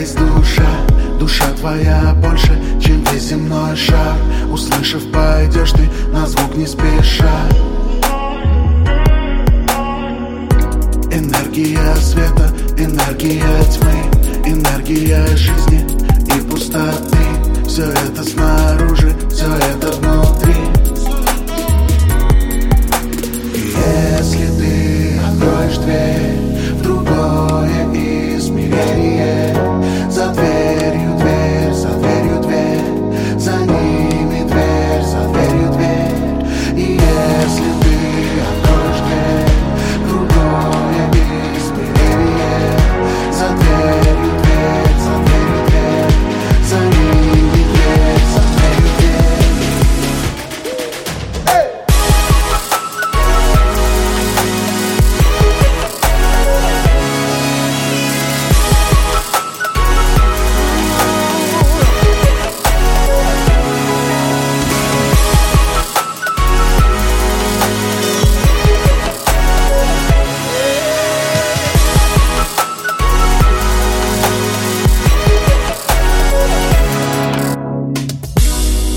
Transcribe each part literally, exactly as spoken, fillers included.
есть душа, душа твоя больше, чем весь земной шар. Услышав, пойдешь ты на звук не спеша. Энергия света, энергия тьмы, энергия жизни и пустоты. Все это снаружи, все это внутри. Если ты откроешь дверь в другое измерение, за дверью дверь, за дверью дверь, за ними дверь, за дверью дверь. И если ты откроешь дверь в другое измерение, за дверью дверь, за дверью дверь, за ними дверь, за дверью дверь.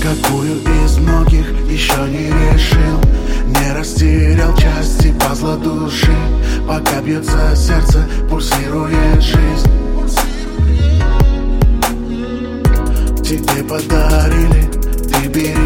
Какую из многих еще не решил, не растерял части пазла души. Пока бьется сердце, пульсирует жизнь. Тебе подарили, ты бери.